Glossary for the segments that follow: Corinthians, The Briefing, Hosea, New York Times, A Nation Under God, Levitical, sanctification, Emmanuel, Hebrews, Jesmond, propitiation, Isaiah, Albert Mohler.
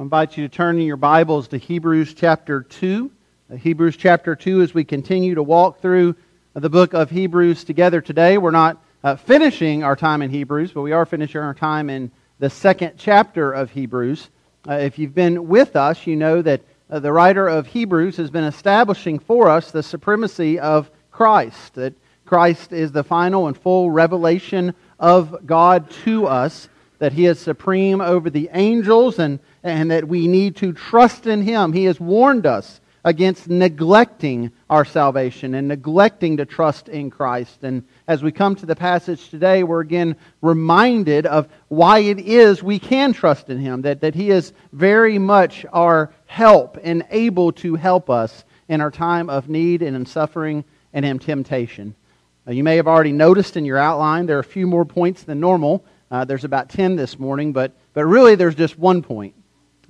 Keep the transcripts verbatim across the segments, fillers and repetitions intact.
I invite you to turn in your Bibles to Hebrews chapter two. Hebrews chapter two, as we continue to walk through the book of Hebrews together today. We're not uh, finishing our time in Hebrews, but we are finishing our time in the second chapter of Hebrews. Uh, if you've been with us, you know that uh, the writer of Hebrews has been establishing for us the supremacy of Christ, that Christ is the final and full revelation of God to us, that He is supreme over the angels, and and that we need to trust in Him. He has warned us against neglecting our salvation and neglecting to trust in Christ. And as we come to the passage today, we're again reminded of why it is we can trust in Him, that, that He is very much our help and able to help us in our time of need and in suffering and in temptation. Now, you may have already noticed in your outline there are a few more points than normal. Uh, there's about ten this morning, but, but really there's just one point.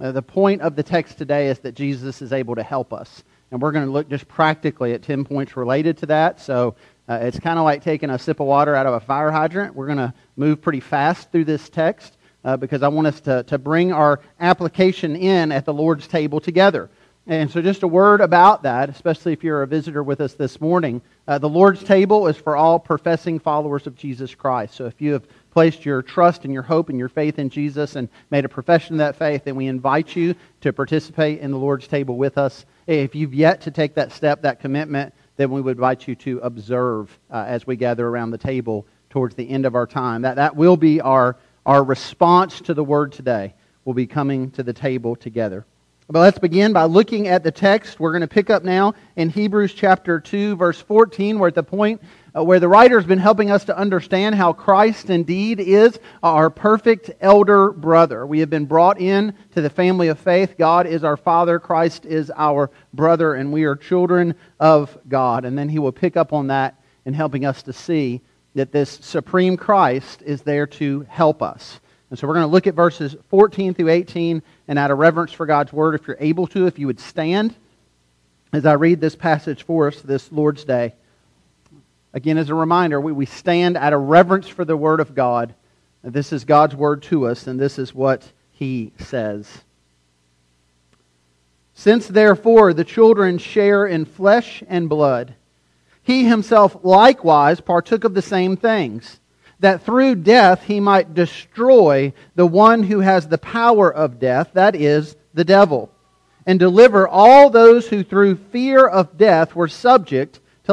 Uh, the point of the text today is that Jesus is able to help us. And we're going to look just practically at ten points related to that. So uh, it's kind of like taking a sip of water out of a fire hydrant. We're going to move pretty fast through this text uh, because I want us to, to bring our application in at the Lord's table together. And so just a word about that, especially if you're a visitor with us this morning. Uh, the Lord's table is for all professing followers of Jesus Christ. So if you have placed your trust and your hope and your faith in Jesus and made a profession of that faith, then we invite you to participate in the Lord's table with us. If you've yet to take that step, that commitment, then we would invite you to observe uh, as we gather around the table towards the end of our time. That that will be our, our response to the Word today. We'll be coming to the table together. But let's begin by looking at the text. We're going to pick up now in Hebrews chapter two, verse fourteen. We're at the point where the writer's been helping us to understand how Christ indeed is our perfect elder brother. We have been brought in to the family of faith. God is our Father. Christ is our brother, and we are children of God. And then he will pick up on that in helping us to see that this supreme Christ is there to help us. And so we're going to look at verses fourteen through eighteen, and out of reverence for God's Word, if you're able to, if you would stand as I read this passage for us this Lord's Day. Again, as a reminder, we, we stand out of reverence for the Word of God. This is God's Word to us, and this is what He says. Since therefore the children share in flesh and blood, He Himself likewise partook of the same things, that through death he might destroy the one who has the power of death, that is, the devil, and deliver all those who through fear of death were subject to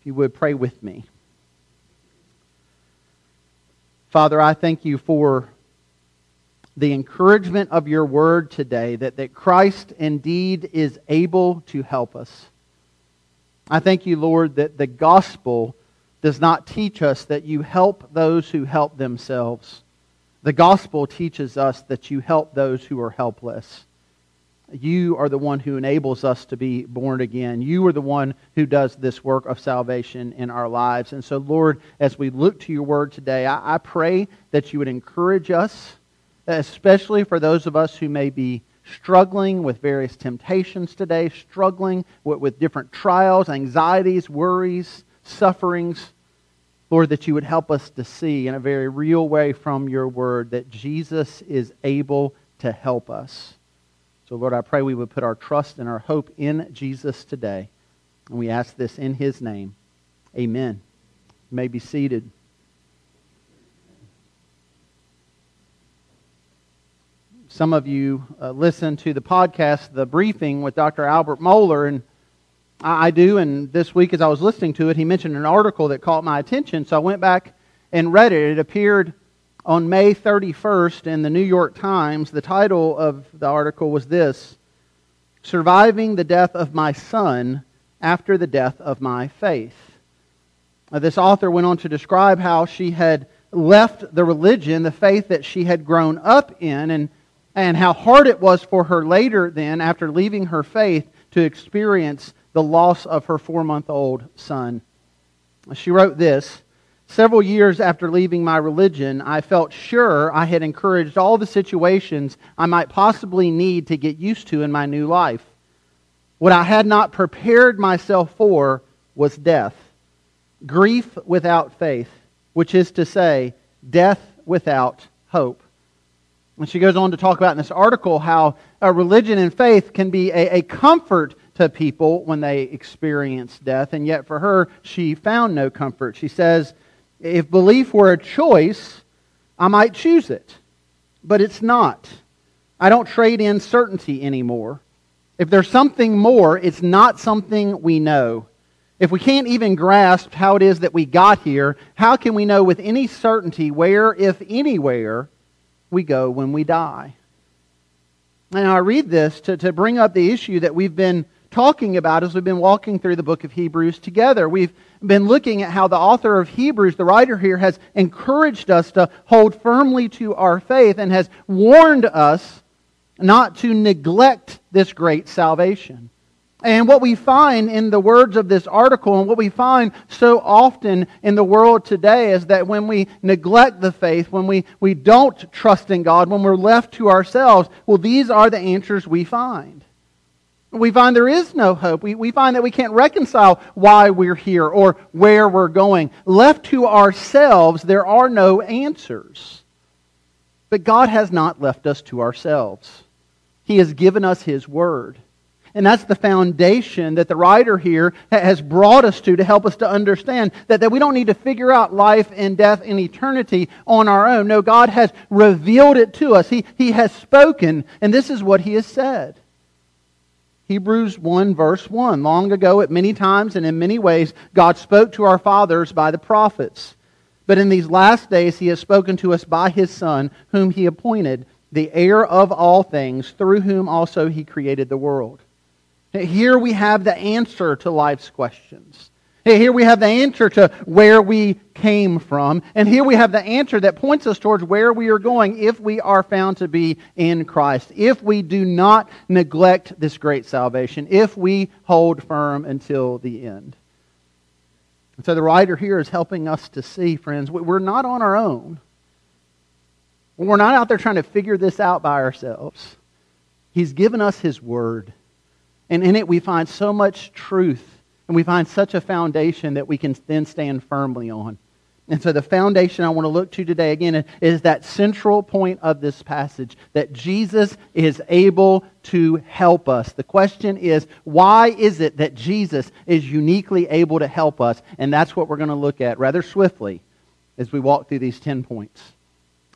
If you would pray with me. Father, I thank you for the encouragement of your word today, that, that Christ indeed is able to help us. I thank you, Lord, that the gospel does not teach us that you help those who help themselves. The gospel teaches us that you help those who are helpless. You are the one who enables us to be born again. You are the one who does this work of salvation in our lives. And so, Lord, as we look to your word today, I, I pray that you would encourage us, especially for those of us who may be struggling with various temptations today, struggling with, with different trials, anxieties, worries, sufferings. Lord, that you would help us to see in a very real way from your word that Jesus is able to help us. So, Lord, I pray we would put our trust and our hope in Jesus today. And we ask this in his name. Amen. You may be seated. Some of you uh, listen to the podcast, The Briefing, with Doctor Albert Mohler, and I, I do, and this week as I was listening to it, he mentioned an article that caught my attention, so I went back and read it. It appeared on May thirty-first in the New York Times. The title of the article was this: Surviving the Death of My Son After the Death of My Faith. Now, this author went on to describe how she had left the religion, the faith that she had grown up in, and and how hard it was for her later then, after leaving her faith, to experience the loss of her four-month-old son. She wrote this: "Several years after leaving my religion, I felt sure I had encouraged all the situations I might possibly need to get used to in my new life. What I had not prepared myself for was death. Grief without faith, which is to say, death without hope." And she goes on to talk about in this article how uh, religion and faith can be a, a comfort to people when they experience death. And yet for her, she found no comfort. She says, "If belief were a choice, I might choose it. But it's not. I don't trade in certainty anymore. If there's something more, it's not something we know. If we can't even grasp how it is that we got here, how can we know with any certainty where, if anywhere, we go when we die?" Now I read this to, to bring up the issue that we've been talking about as we've been walking through the book of Hebrews together. We've been looking at how the author of Hebrews, the writer here, has encouraged us to hold firmly to our faith and has warned us not to neglect this great salvation. And what we find in the words of this article, and what we find so often in the world today, is that when we neglect the faith, when we, we don't trust in God, when we're left to ourselves, well, these are the answers we find. We find there is no hope. We, we find that we can't reconcile why we're here or where we're going. Left to ourselves, there are no answers. But God has not left us to ourselves. He has given us His Word. And that's the foundation that the writer here has brought us to to help us to understand that, that we don't need to figure out life and death and eternity on our own. No, God has revealed it to us. He, he has spoken, and this is what He has said. Hebrews one verse one, "Long ago at many times and in many ways God spoke to our fathers by the prophets. But in these last days He has spoken to us by His Son, whom He appointed, the heir of all things, through whom also He created the world." Here we have the answer to life's questions. Here we have the answer to where we came from. And here we have the answer that points us towards where we are going if we are found to be in Christ, if we do not neglect this great salvation, if we hold firm until the end. And so the writer here is helping us to see, friends, we're not on our own. We're not out there trying to figure this out by ourselves. He's given us His Word. And in it we find so much truth. And we find such a foundation that we can then stand firmly on. And so the foundation I want to look to today again is that central point of this passage, that Jesus is able to help us. The question is, why is it that Jesus is uniquely able to help us? And that's what we're going to look at rather swiftly as we walk through these ten points.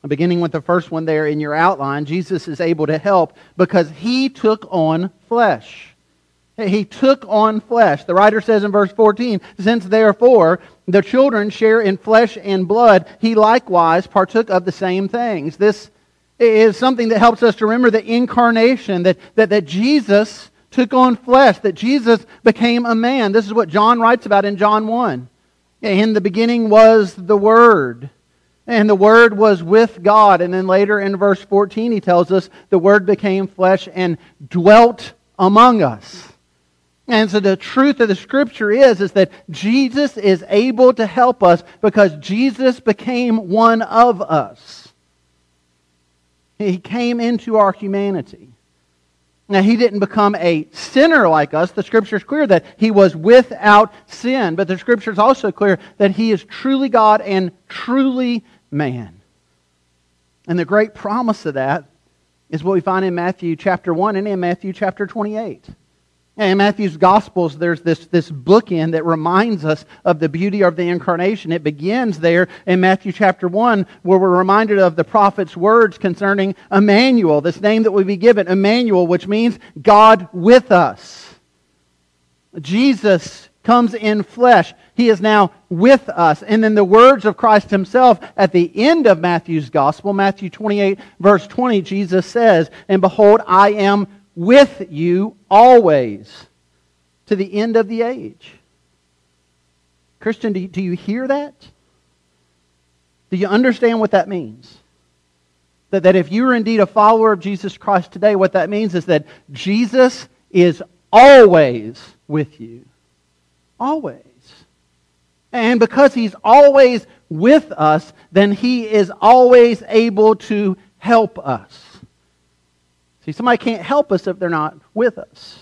Beginning with the first one there in your outline, Jesus is able to help because He took on flesh. He took on flesh. The writer says in verse fourteen, "Since therefore the children share in flesh and blood, He likewise partook of the same things." This is something that helps us to remember the incarnation, that, that, that Jesus took on flesh, that Jesus became a man. This is what John writes about in John one. "In the beginning was the Word, and the Word was with God." And then later in verse fourteen, he tells us, "The Word became flesh and dwelt among us." And so the truth of the Scripture is, is that Jesus is able to help us because Jesus became one of us. He came into our humanity. Now, He didn't become a sinner like us. The Scripture is clear that He was without sin. But the Scripture is also clear that He is truly God and truly man. And the great promise of that is what we find in Matthew chapter one and in Matthew chapter twenty-eight. In Matthew's Gospels, there's this, this bookend that reminds us of the beauty of the incarnation. It begins there in Matthew chapter one, where we're reminded of the prophet's words concerning Emmanuel, this name that we be given, Emmanuel, which means God with us. Jesus comes in flesh. He is now with us. And then the words of Christ Himself at the end of Matthew's Gospel, Matthew twenty-eight, verse twenty, Jesus says, "And behold, I am with you always, to the end of the age." Christian, do you, do you hear that? Do you understand what that means? That, that if you are indeed a follower of Jesus Christ today, what that means is that Jesus is always with you. Always. And because He's always with us, then He is always able to help us. See, somebody can't help us if they're not with us.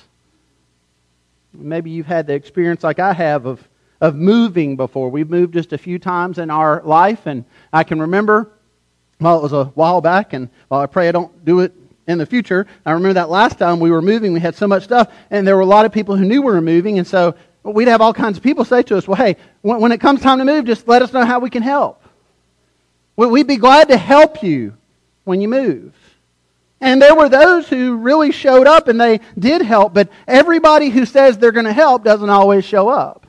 Maybe you've had the experience like I have of, of moving before. We've moved just a few times in our life, and I can remember, well, it was a while back, and well, I pray I don't do it in the future. I remember that last time we were moving, we had so much stuff, and there were a lot of people who knew we were moving, and so we'd have all kinds of people say to us, well, hey, when, when it comes time to move, just let us know how we can help. Well, we'd be glad to help you when you move. And there were those who really showed up and they did help, but everybody who says they're going to help doesn't always show up.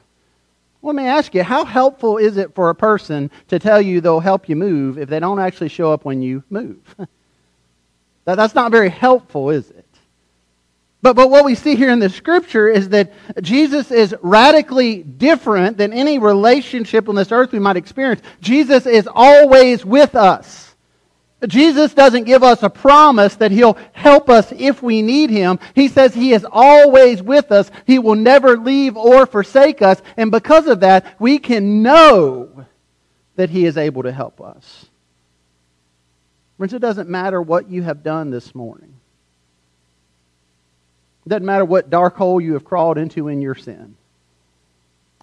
Let me ask you, how helpful is it for a person to tell you they'll help you move if they don't actually show up when you move? That, that's not very helpful, is it? But, but what we see here in the Scripture is that Jesus is radically different than any relationship on this earth we might experience. Jesus is always with us. Jesus doesn't give us a promise that He'll help us if we need Him. He says He is always with us. He will never leave or forsake us. And because of that, we can know that He is able to help us. Friends, it doesn't matter what you have done this morning. It doesn't matter what dark hole you have crawled into in your sin.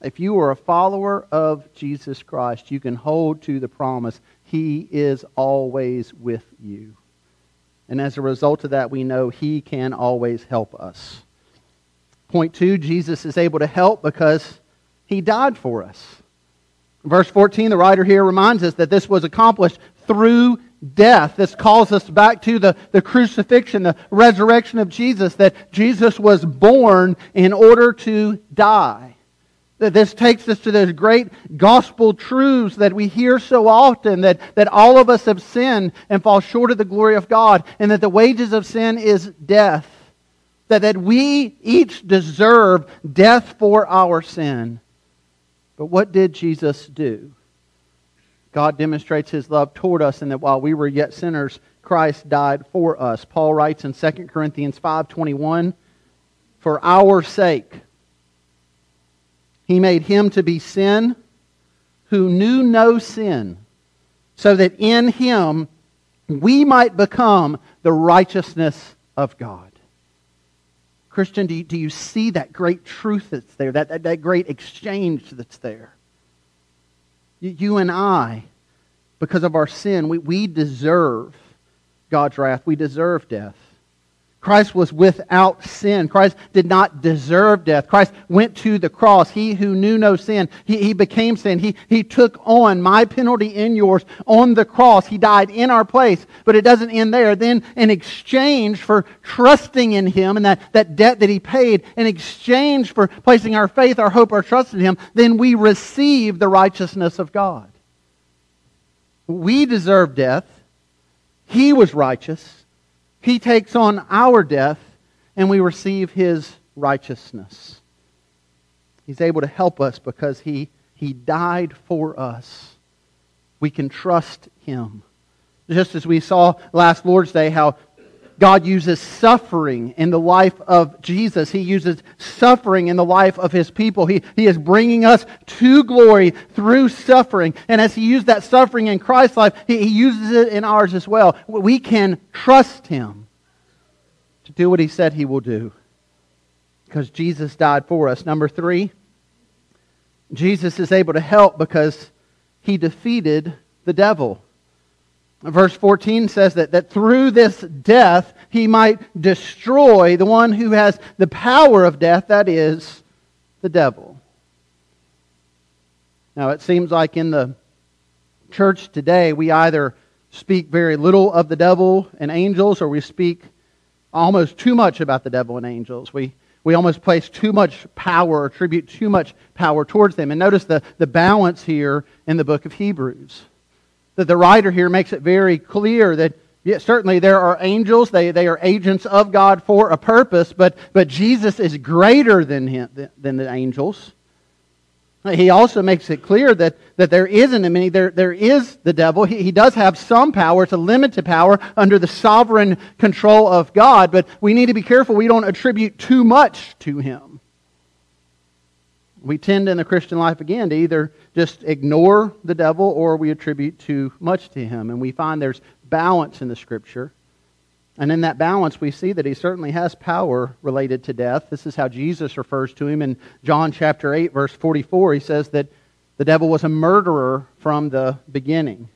If you are a follower of Jesus Christ, you can hold to the promise He is always with you. And as a result of that, we know He can always help us. Point two, Jesus is able to help because He died for us. Verse fourteen, the writer here reminds us that this was accomplished through death. This calls us back to the, the crucifixion, the resurrection of Jesus, that Jesus was born in order to die. That this takes us to those great gospel truths that we hear so often, that, that all of us have sinned and fall short of the glory of God, and that the wages of sin is death. That, that we each deserve death for our sin. But what did Jesus do? God demonstrates His love toward us in that while we were yet sinners, Christ died for us. Paul writes in Second Corinthians five twenty-one, "For our sake, He made Him to be sin who knew no sin, so that in Him we might become the righteousness of God." Christian, do you, do you see that great truth that's there, that, that, that great exchange that's there? You, you and I, because of our sin, we, we deserve God's wrath. We deserve death. Christ was without sin. Christ did not deserve death. Christ went to the cross. He who knew no sin, He, he became sin. He, he took on my penalty and yours on the cross. He died in our place, but it doesn't end there. Then in exchange for trusting in Him and that, that debt that He paid, in exchange for placing our faith, our hope, our trust in Him, then we receive the righteousness of God. We deserve death. He was righteous. He takes on our death, and we receive His righteousness. He's able to help us because He, he died for us. We can trust Him. Just as we saw last Lord's Day how God uses suffering in the life of Jesus. He uses suffering in the life of His people. He, he is bringing us to glory through suffering. And as He used that suffering in Christ's life, He, he uses it in ours as well. We can trust Him to do what He said He will do because Jesus died for us. Number three, Jesus is able to help because He defeated the devil. Verse fourteen says that, that through this death He might destroy the one who has the power of death, that is, the devil. Now it seems like in the church today we either speak very little of the devil and angels, or we speak almost too much about the devil and angels. We We almost place too much power, attribute too much power towards them. And notice the, the balance here in the book of Hebrews. That the writer here makes it very clear that yes, certainly there are angels, they, they are agents of God for a purpose, but, but Jesus is greater than him, than the angels. He also makes it clear that, that there isn't a many. There, there is the devil. He, he does have some power. It's a limited power under the sovereign control of God. But we need to be careful we don't attribute too much to him. We tend in the Christian life, again, to either just ignore the devil or we attribute too much to him. And we find there's balance in the Scripture. And in that balance, we see that he certainly has power related to death. This is how Jesus refers to him in John chapter eight, verse forty-four. He says that the devil was a murderer from the beginning.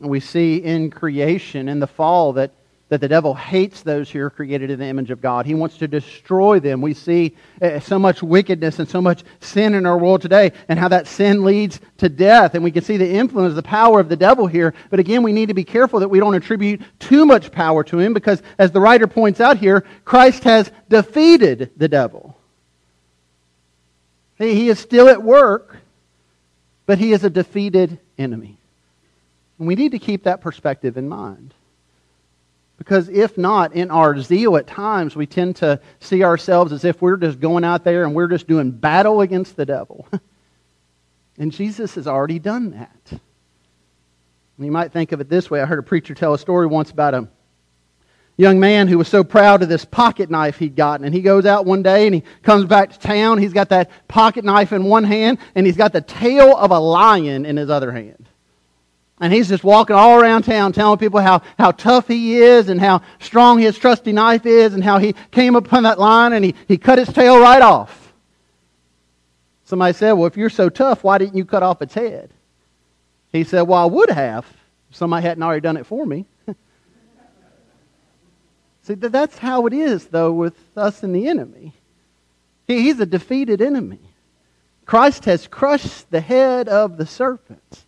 And we see in creation, in the fall, that, that the devil hates those who are created in the image of God. He wants to destroy them. We see uh, so much wickedness and so much sin in our world today, and how that sin leads to death. And we can see the influence, the power of the devil here. But again, we need to be careful that we don't attribute too much power to him, because as the writer points out here, Christ has defeated the devil. He is still at work, but he is a defeated enemy. And we need to keep that perspective in mind. Because if not, in our zeal at times, we tend to see ourselves as if we're just going out there and we're just doing battle against the devil. And Jesus has already done that. And you might think of it this way. I heard a preacher tell a story once about a young man who was so proud of this pocket knife he'd gotten. And he goes out one day and he comes back to town. He's got that pocket knife in one hand and he's got the tail of a lion in his other hand. And he's just walking all around town telling people how, how tough he is and how strong his trusty knife is and how he came upon that lion and he, he cut its tail right off. Somebody said, well, if you're so tough, why didn't you cut off its head? He said, well, I would have if somebody hadn't already done it for me. See, that's how it is, though, with us and the enemy. He, he's a defeated enemy. Christ has crushed the head of the serpent.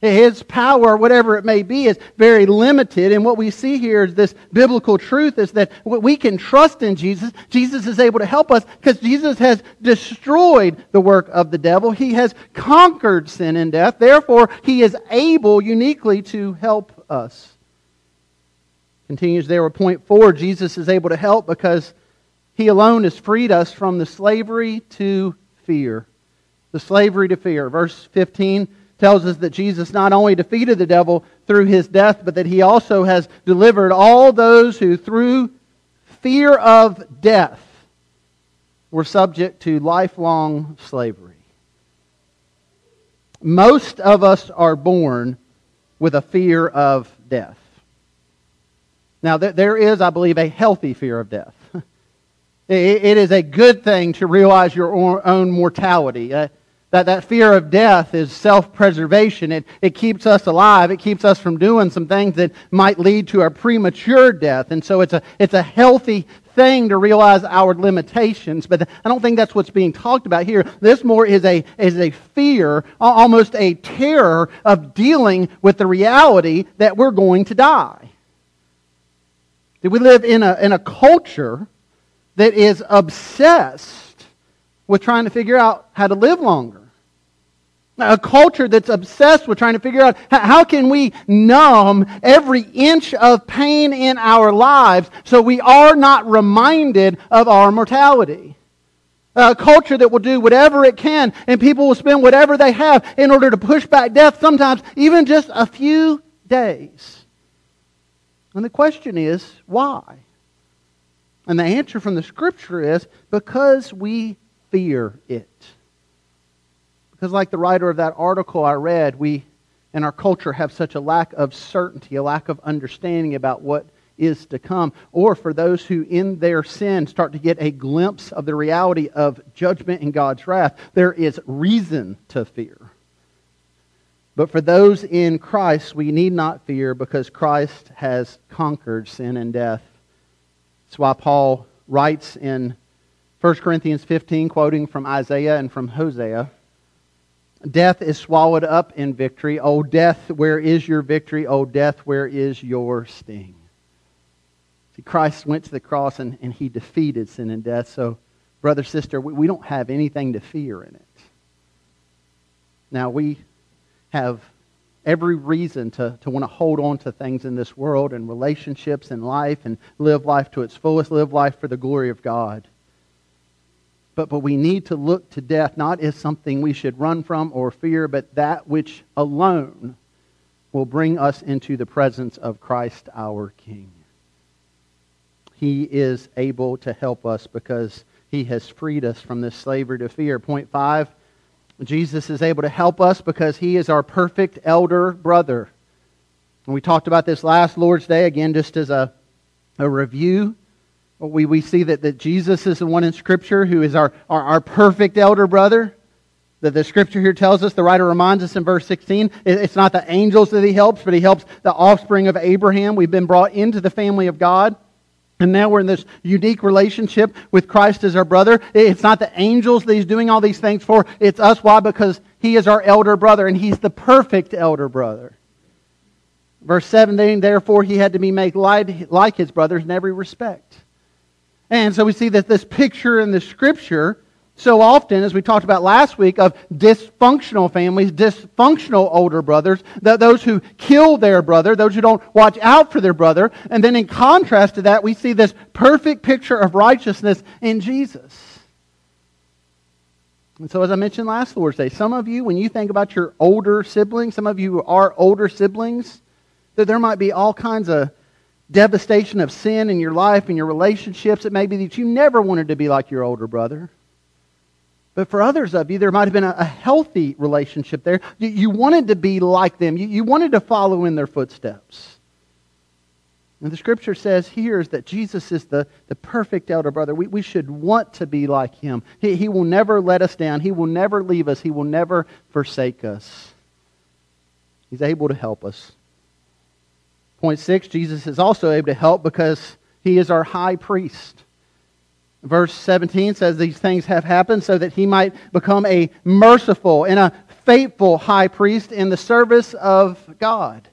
His power, whatever it may be, is very limited. And what we see here is this biblical truth is that we can trust in Jesus. Jesus is able to help us because Jesus has destroyed the work of the devil. He has conquered sin and death. Therefore, he is able uniquely to help us. Continues there with point four. Jesus is able to help because he alone has freed us from the slavery to fear. The slavery to fear. Verse fifteen tells us that Jesus not only defeated the devil through his death, but that he also has delivered all those who through fear of death were subject to lifelong slavery. Most of us are born with a fear of death. Now, there is, I believe, a healthy fear of death. It is a good thing to realize your own mortality. That that fear of death is self-preservation. It, it keeps us alive. It keeps us from doing some things that might lead to our premature death. And so it's a, it's a healthy thing to realize our limitations. But I don't think that's what's being talked about here. This more is a, is a fear, almost a terror of dealing with the reality that we're going to die. That we live in a, in a culture that is obsessed with trying to figure out how to live longer. A culture that's obsessed with trying to figure out how can we numb every inch of pain in our lives so we are not reminded of our mortality. A culture that will do whatever it can and people will spend whatever they have in order to push back death, sometimes even just a few days. And the question is, why? And the answer from the Scripture is, because we fear it. Because like the writer of that article I read, we in our culture have such a lack of certainty, a lack of understanding about what is to come. Or for those who in their sin start to get a glimpse of the reality of judgment and God's wrath, there is reason to fear. But for those in Christ, we need not fear because Christ has conquered sin and death. That's why Paul writes in First Corinthians fifteen, quoting from Isaiah and from Hosea, "Death is swallowed up in victory. O death, where is your victory? O death, where is your sting?" See, Christ went to the cross and, and he defeated sin and death. So, brother, sister, we, we don't have anything to fear in it. Now, we have every reason to, to want to hold on to things in this world and relationships and life and live life to its fullest, live life for the glory of God. But, but we need to look to death not as something we should run from or fear, but that which alone will bring us into the presence of Christ our King. He is able to help us because He has freed us from this slavery to fear. Point five, Jesus is able to help us because He is our perfect elder brother. And we talked about this last Lord's Day, again, just as a, a review. We, we see that, that Jesus is the one in Scripture who is our, our, our perfect elder brother. That the Scripture here tells us, the writer reminds us in verse sixteen, it's not the angels that He helps, but He helps the offspring of Abraham. We've been brought into the family of God. And now we're in this unique relationship with Christ as our brother. It's not the angels that He's doing all these things for. It's us. Why? Because He is our elder brother, and He's the perfect elder brother. Verse seventeen, therefore He had to be made like His brothers in every respect. And so we see that this picture in the Scripture so often, as we talked about last week, of dysfunctional families, dysfunctional older brothers, that those who kill their brother, those who don't watch out for their brother. And then in contrast to that, we see this perfect picture of righteousness in Jesus. And so as I mentioned last Lord's Day, some of you, when you think about your older siblings, some of you are older siblings, that there might be all kinds of devastation of sin in your life and your relationships. It may be that you never wanted to be like your older brother. But for others of you, there might have been a, a healthy relationship there. You, you wanted to be like them. You, you wanted to follow in their footsteps. And the Scripture says here is that Jesus is the, the perfect elder brother. We, we should want to be like Him. He, he will never let us down. He will never leave us. He will never forsake us. He's able to help us. Point six, Jesus is also able to help because He is our high priest. Verse seventeen says these things have happened so that He might become a merciful and a faithful high priest in the service of God.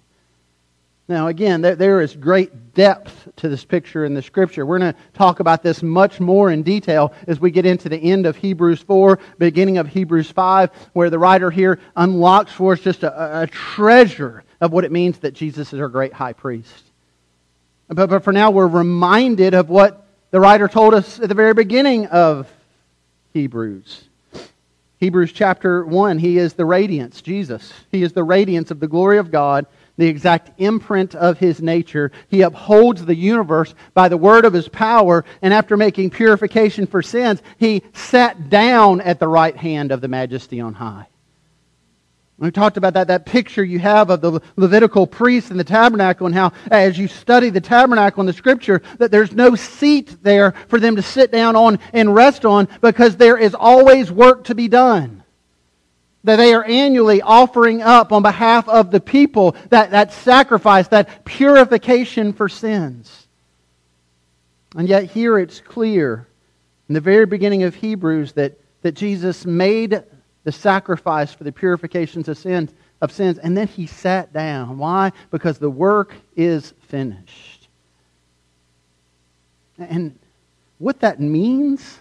Now again, there, there is great depth to this picture in the Scripture. We're going to talk about this much more in detail as we get into the end of Hebrews four, beginning of Hebrews five, where the writer here unlocks for us just a, a treasure of what it means that Jesus is our great high priest. But, but for now, we're reminded of what the writer told us at the very beginning of Hebrews. Hebrews chapter one, He is the radiance, Jesus. He is the radiance of the glory of God, the exact imprint of His nature. He upholds the universe by the word of His power, and after making purification for sins, He sat down at the right hand of the Majesty on high. We talked about that, that picture you have of the Levitical priest in the tabernacle, and how as you study the tabernacle in the Scripture, that there's no seat there for them to sit down on and rest on, because there is always work to be done. That they are annually offering up on behalf of the people that, that sacrifice, that purification for sins. And yet here it's clear in the very beginning of Hebrews that, that Jesus made the sacrifice for the purifications of sins, of sins, and then He sat down. Why? Because the work is finished. And what that means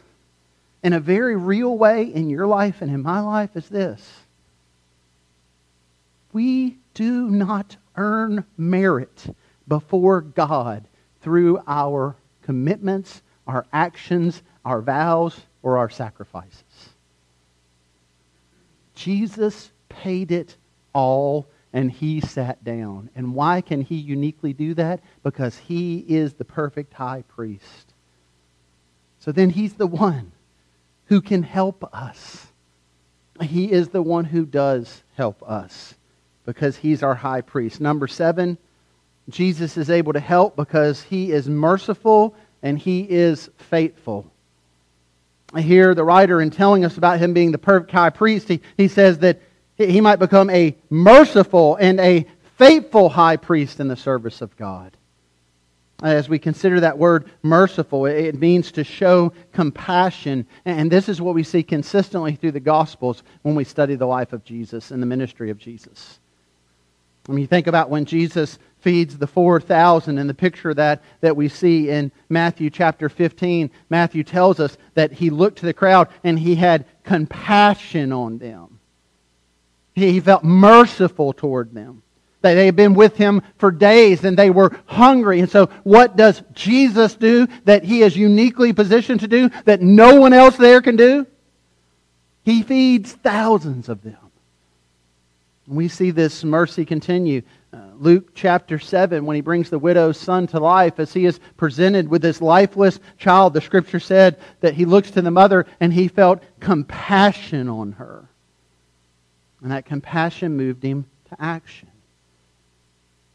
in a very real way in your life and in my life is this. We do not earn merit before God through our commitments, our actions, our vows, or our sacrifices. Jesus paid it all, and He sat down. And why can He uniquely do that? Because He is the perfect high priest. So then He's the one who can help us. He is the one who does help us because He's our high priest. Number seven, Jesus is able to help because He is merciful and He is faithful. Here, the writer, in telling us about Him being the perfect high priest, he, he says that He might become a merciful and a faithful high priest in the service of God. As we consider that word merciful, it means to show compassion. And this is what we see consistently through the Gospels when we study the life of Jesus and the ministry of Jesus. When you think about when Jesus feeds the four thousand, and the picture that, that we see in Matthew chapter fifteen, Matthew tells us that He looked to the crowd and He had compassion on them. He felt merciful toward them. They, they had been with him for days and they were hungry. And so what does Jesus do that he is uniquely positioned to do that no one else there can do? He feeds thousands of them. We see this mercy continue. Uh, Luke chapter seven, when he brings the widow's son to life, as he is presented with this lifeless child, the scripture said that he looks to the mother and he felt compassion on her. And that compassion moved him to action.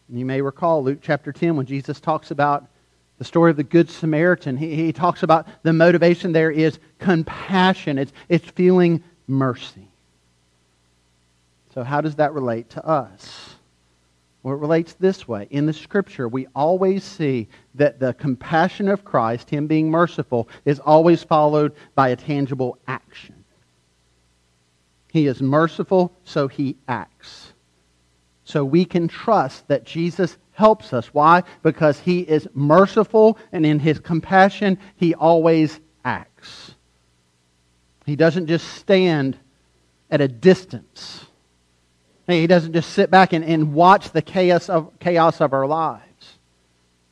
And you may recall Luke chapter ten, when Jesus talks about the story of the Good Samaritan, he, he talks about the motivation there is compassion. It's, it's feeling mercy. So how does that relate to us? Well, it relates this way. In the Scripture, we always see that the compassion of Christ, Him being merciful, is always followed by a tangible action. He is merciful, so He acts. So we can trust that Jesus helps us. Why? Because He is merciful, and in His compassion, He always acts. He doesn't just stand at a distance. He doesn't just sit back and, and watch the chaos of, chaos of our lives.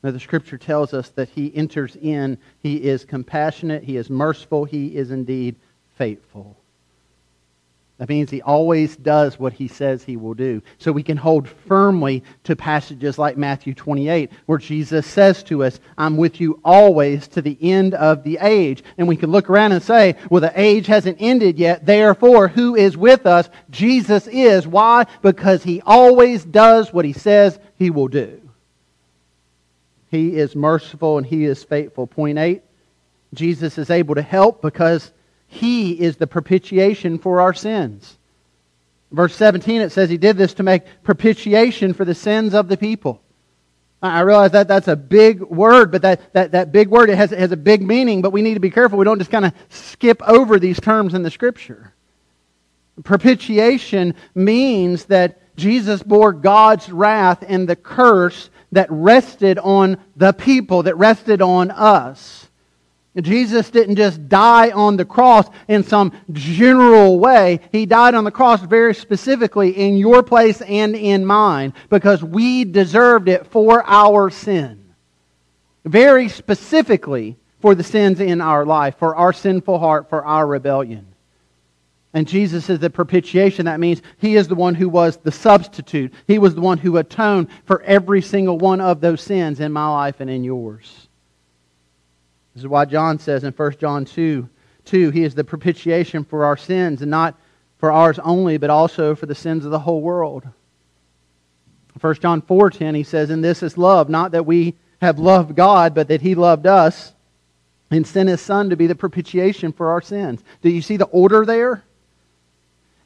Now, the Scripture tells us that He enters in. He is compassionate. He is merciful. He is indeed faithful. That means He always does what He says He will do. So we can hold firmly to passages like Matthew twenty-eight, where Jesus says to us, I'm with you always to the end of the age. And we can look around and say, well, the age hasn't ended yet. Therefore, who is with us? Jesus is. Why? Because He always does what He says He will do. He is merciful and He is faithful. Point eight, Jesus is able to help because He is the propitiation for our sins. Verse seventeen, it says He did this to make propitiation for the sins of the people. I realize that that's a big word, but that, that, that big word, it has, it has a big meaning, but we need to be careful. We don't just kind of skip over these terms in the Scripture. Propitiation means that Jesus bore God's wrath and the curse that rested on the people, that rested on us. Jesus didn't just die on the cross in some general way. He died on the cross very specifically in your place and in mine because we deserved it for our sin. Very specifically for the sins in our life, for our sinful heart, for our rebellion. And Jesus is the propitiation. That means He is the one who was the substitute. He was the one who atoned for every single one of those sins in my life and in yours. This is why John says in First John two, two, He is the propitiation for our sins, and not for ours only, but also for the sins of the whole world. First John four ten, he says, and this is love, not that we have loved God, but that He loved us and sent His Son to be the propitiation for our sins. Do you see the order there?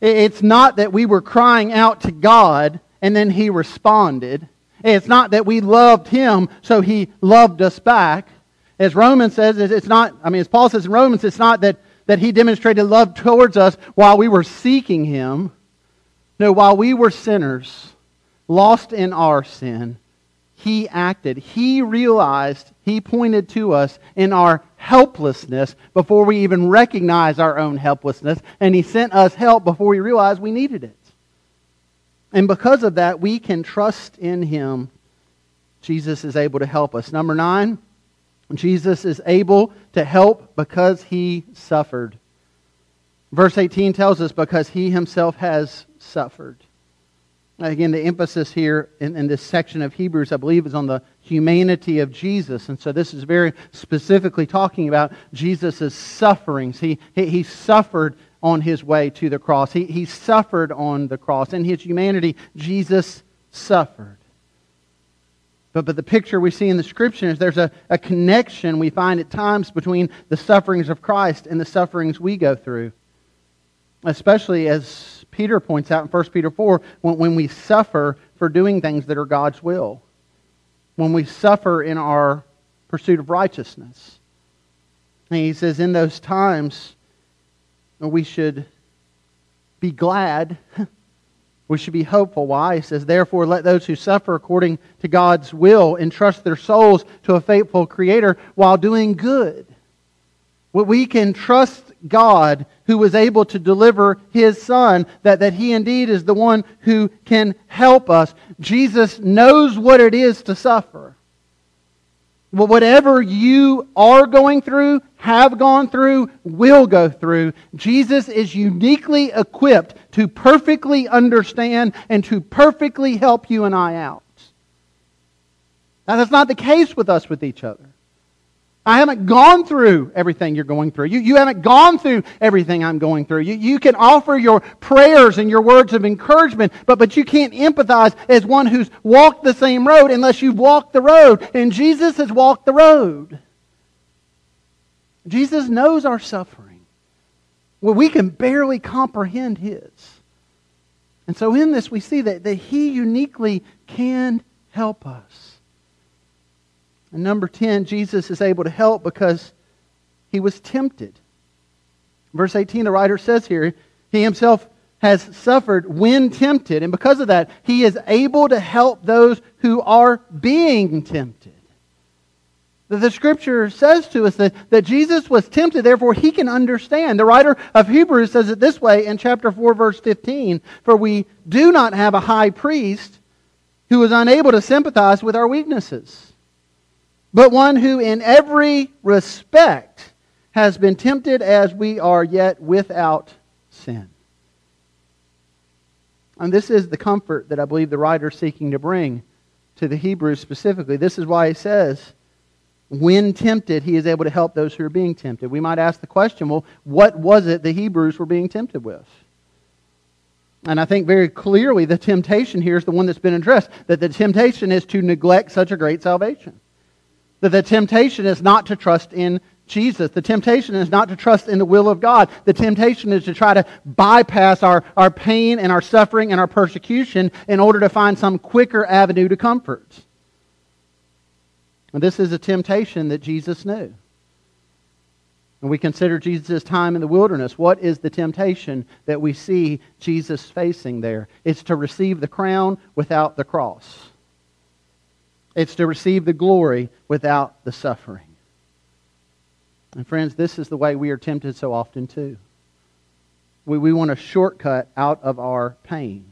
It's not that we were crying out to God and then He responded. It's not that we loved Him, so He loved us back. As Romans says, it's not, I mean, as Paul says in Romans, it's not that, that He demonstrated love towards us while we were seeking Him. No, while we were sinners, lost in our sin, He acted. He realized, He pointed to us in our helplessness before we even recognized our own helplessness, and He sent us help before we realized we needed it. And because of that, we can trust in Him. Jesus is able to help us. Number nine, Jesus is able to help because He suffered. Verse eighteen tells us, because He Himself has suffered. Again, the emphasis here in, in this section of Hebrews, I believe, is on the humanity of Jesus. And so this is very specifically talking about Jesus' sufferings. He, he, he suffered on His way to the cross. He, he suffered on the cross. In His humanity, Jesus suffered. But, but the picture we see in the Scripture is there's a, a connection we find at times between the sufferings of Christ and the sufferings we go through. Especially as Peter points out in First Peter four, when, when we suffer for doing things that are God's will. When we suffer in our pursuit of righteousness. And he says in those times we should be glad. We should be hopeful. Why? He says, therefore, let those who suffer according to God's will entrust their souls to a faithful Creator while doing good. Well, we can trust God who was able to deliver His Son, that, that He indeed is the one who can help us. Jesus knows what it is to suffer. Well, whatever you are going through, have gone through, will go through, Jesus is uniquely equipped to perfectly understand and to perfectly help you and I out. Now, that's not the case with us with each other. I haven't gone through everything you're going through. You, you haven't gone through everything I'm going through. You, you can offer your prayers and your words of encouragement, but, but you can't empathize as one who's walked the same road unless you've walked the road. And Jesus has walked the road. Jesus knows our suffering. Well, we can barely comprehend His. And so in this we see that, that He uniquely can help us. And number ten, Jesus is able to help because He was tempted. Verse eighteen, the writer says here, He Himself has suffered when tempted, and because of that, He is able to help those who are being tempted. The Scripture says to us that, that Jesus was tempted, therefore He can understand. The writer of Hebrews says it this way in chapter four, verse fifteen, "For we do not have a high priest who is unable to sympathize with our weaknesses, but one who in every respect has been tempted as we are, yet without sin." And this is the comfort that I believe the writer is seeking to bring to the Hebrews specifically. This is why he says, when tempted, He is able to help those who are being tempted. We might ask the question, well, what was it the Hebrews were being tempted with? And I think very clearly the temptation here is the one that's been addressed, that the temptation is to neglect such a great salvation. That the temptation is not to trust in Jesus. The temptation is not to trust in the will of God. The temptation is to try to bypass our, our pain and our suffering and our persecution in order to find some quicker avenue to comfort. And this is a temptation that Jesus knew. And we consider Jesus' time in the wilderness. What is the temptation that we see Jesus facing there? It's to receive the crown without the cross. It's to receive the glory without the suffering. And friends, this is the way we are tempted so often too. We, we want a shortcut out of our pain.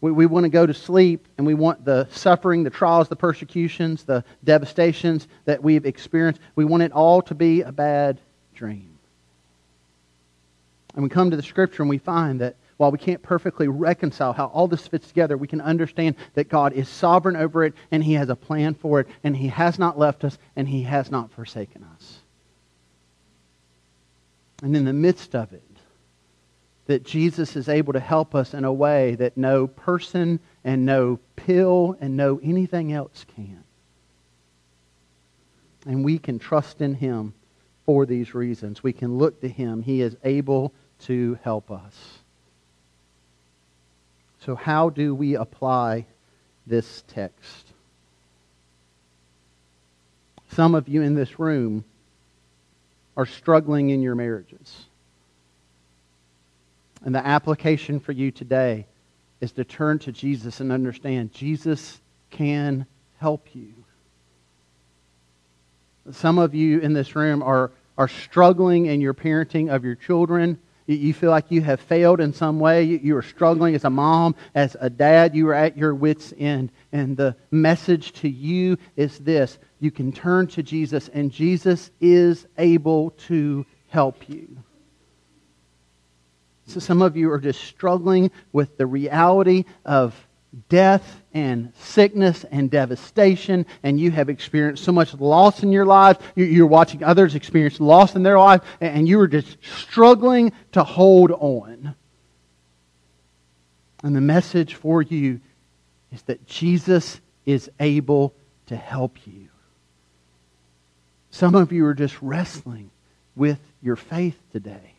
We, we want to go to sleep and we want the suffering, the trials, the persecutions, the devastations that we've experienced. We want it all to be a bad dream. And we come to the Scripture and we find that while we can't perfectly reconcile how all this fits together, we can understand that God is sovereign over it and He has a plan for it and He has not left us and He has not forsaken us. And in the midst of it, that Jesus is able to help us in a way that no person and no pill and no anything else can. And we can trust in Him for these reasons. We can look to Him. He is able to help us. So how do we apply this text? Some of you in this room are struggling in your marriages. And the application for you today is to turn to Jesus and understand Jesus can help you. Some of you in this room are, are struggling in your parenting of your children. You feel like you have failed in some way. You are struggling as a mom, as a dad. You are at your wits' end. And the message to you is this. You can turn to Jesus, and Jesus is able to help you. So some of you are just struggling with the reality of death and sickness and devastation, and you have experienced so much loss in your life. You're watching others experience loss in their life, and you are just struggling to hold on. And the message for you is that Jesus is able to help you. Some of you are just wrestling with your faith today.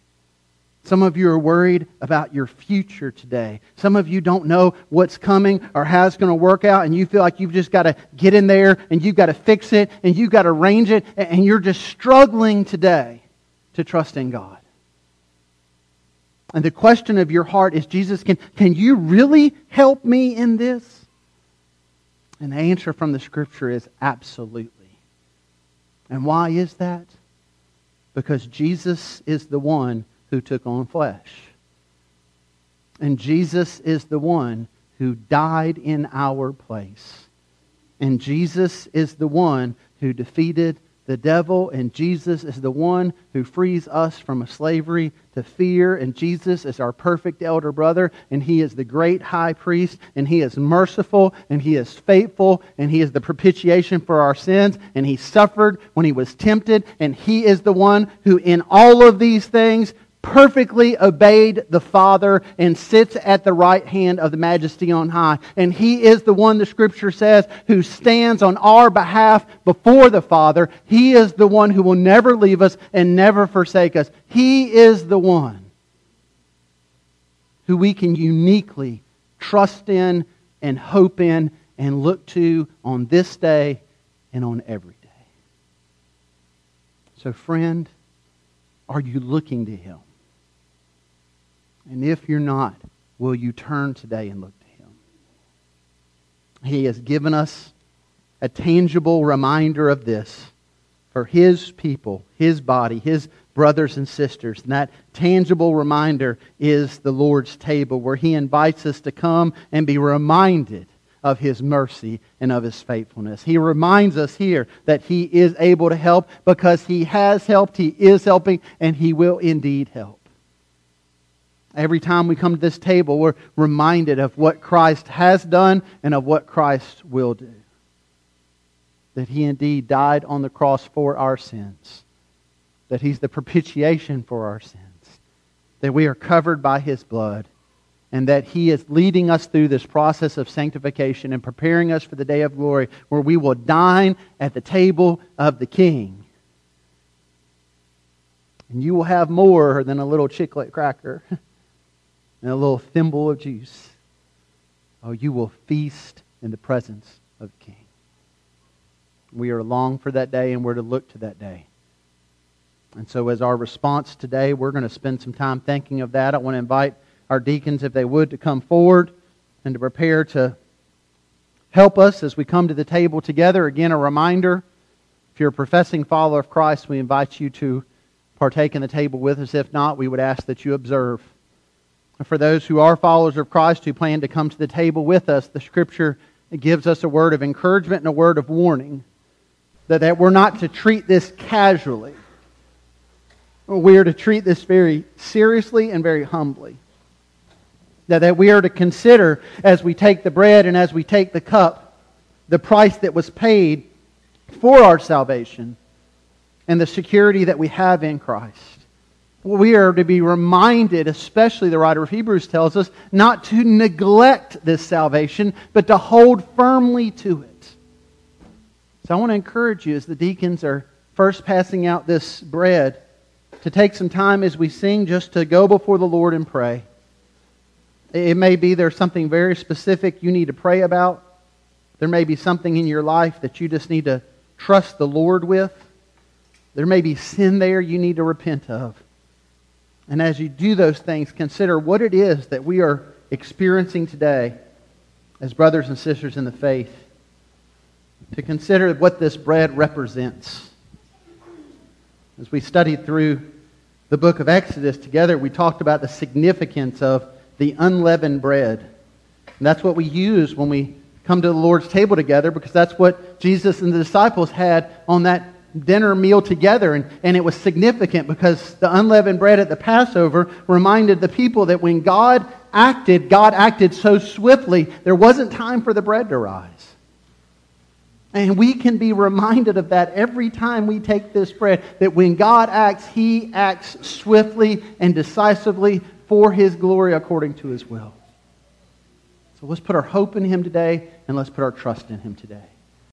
Some of you are worried about your future today. Some of you don't know what's coming or how it's going to work out, and you feel like you've just got to get in there and you've got to fix it and you've got to arrange it, and you're just struggling today to trust in God. And the question of your heart is, Jesus, can, can you really help me in this? And the answer from the Scripture is absolutely. And why is that? because Jesus is the one who took on flesh. And Jesus is the one who died in our place. And Jesus is the one who defeated the devil. And Jesus is the one who frees us from a slavery to fear. And Jesus is our perfect elder brother. And He is the great high priest. And He is merciful. And He is faithful. And He is the propitiation for our sins. And He suffered when He was tempted. And He is the one who in all of these things perfectly obeyed the Father and sits at the right hand of the Majesty on high. And He is the one, the Scripture says, who stands on our behalf before the Father. He is the one who will never leave us and never forsake us. He is the one who we can uniquely trust in and hope in and look to on this day and on every day. So friend, are you looking to Him? And if you're not, will you turn today and look to Him? He has given us a tangible reminder of this for His people, His body, His brothers and sisters. And that tangible reminder is the Lord's table, where He invites us to come and be reminded of His mercy and of His faithfulness. He reminds us here that He is able to help because He has helped, He is helping, and He will indeed help. Every time we come to this table, we're reminded of what Christ has done and of what Christ will do. That He indeed died on the cross for our sins. That He's the propitiation for our sins. That we are covered by His blood. And that He is leading us through this process of sanctification and preparing us for the day of glory, where we will dine at the table of the King. And you will have more than a little chiclet cracker and a little thimble of juice. Oh, you will feast in the presence of the King. We are long for that day, and we're to look to that day. And so as our response today, we're going to spend some time thinking of that. I want to invite our deacons, if they would, to come forward and to prepare to help us as we come to the table together. Again, a reminder, if you're a professing follower of Christ, we invite you to partake in the table with us. If not, we would ask that you observe. For those who are followers of Christ who plan to come to the table with us, the Scripture gives us a word of encouragement and a word of warning that, that we're not to treat this casually. We are to treat this very seriously and very humbly. That we are to consider, as we take the bread and as we take the cup, the price that was paid for our salvation and the security that we have in Christ. We are to be reminded, especially the writer of Hebrews tells us, not to neglect this salvation, but to hold firmly to it. So I want to encourage you, as the deacons are first passing out this bread, to take some time as we sing just to go before the Lord and pray. It may be there's something very specific you need to pray about. There may be something in your life that you just need to trust the Lord with. There may be sin there you need to repent of. And as you do those things, consider what it is that we are experiencing today as brothers and sisters in the faith. To consider what this bread represents. As we studied through the book of Exodus together, we talked about the significance of the unleavened bread. And that's what we use when we come to the Lord's table together, because that's what Jesus and the disciples had on that dinner meal together. And, and it was significant because the unleavened bread at the Passover reminded the people that when God acted, God acted so swiftly, there wasn't time for the bread to rise. And we can be reminded of that every time we take this bread, that when God acts, He acts swiftly and decisively for His glory according to His will. So let's put our hope in Him today, and let's put our trust in Him today.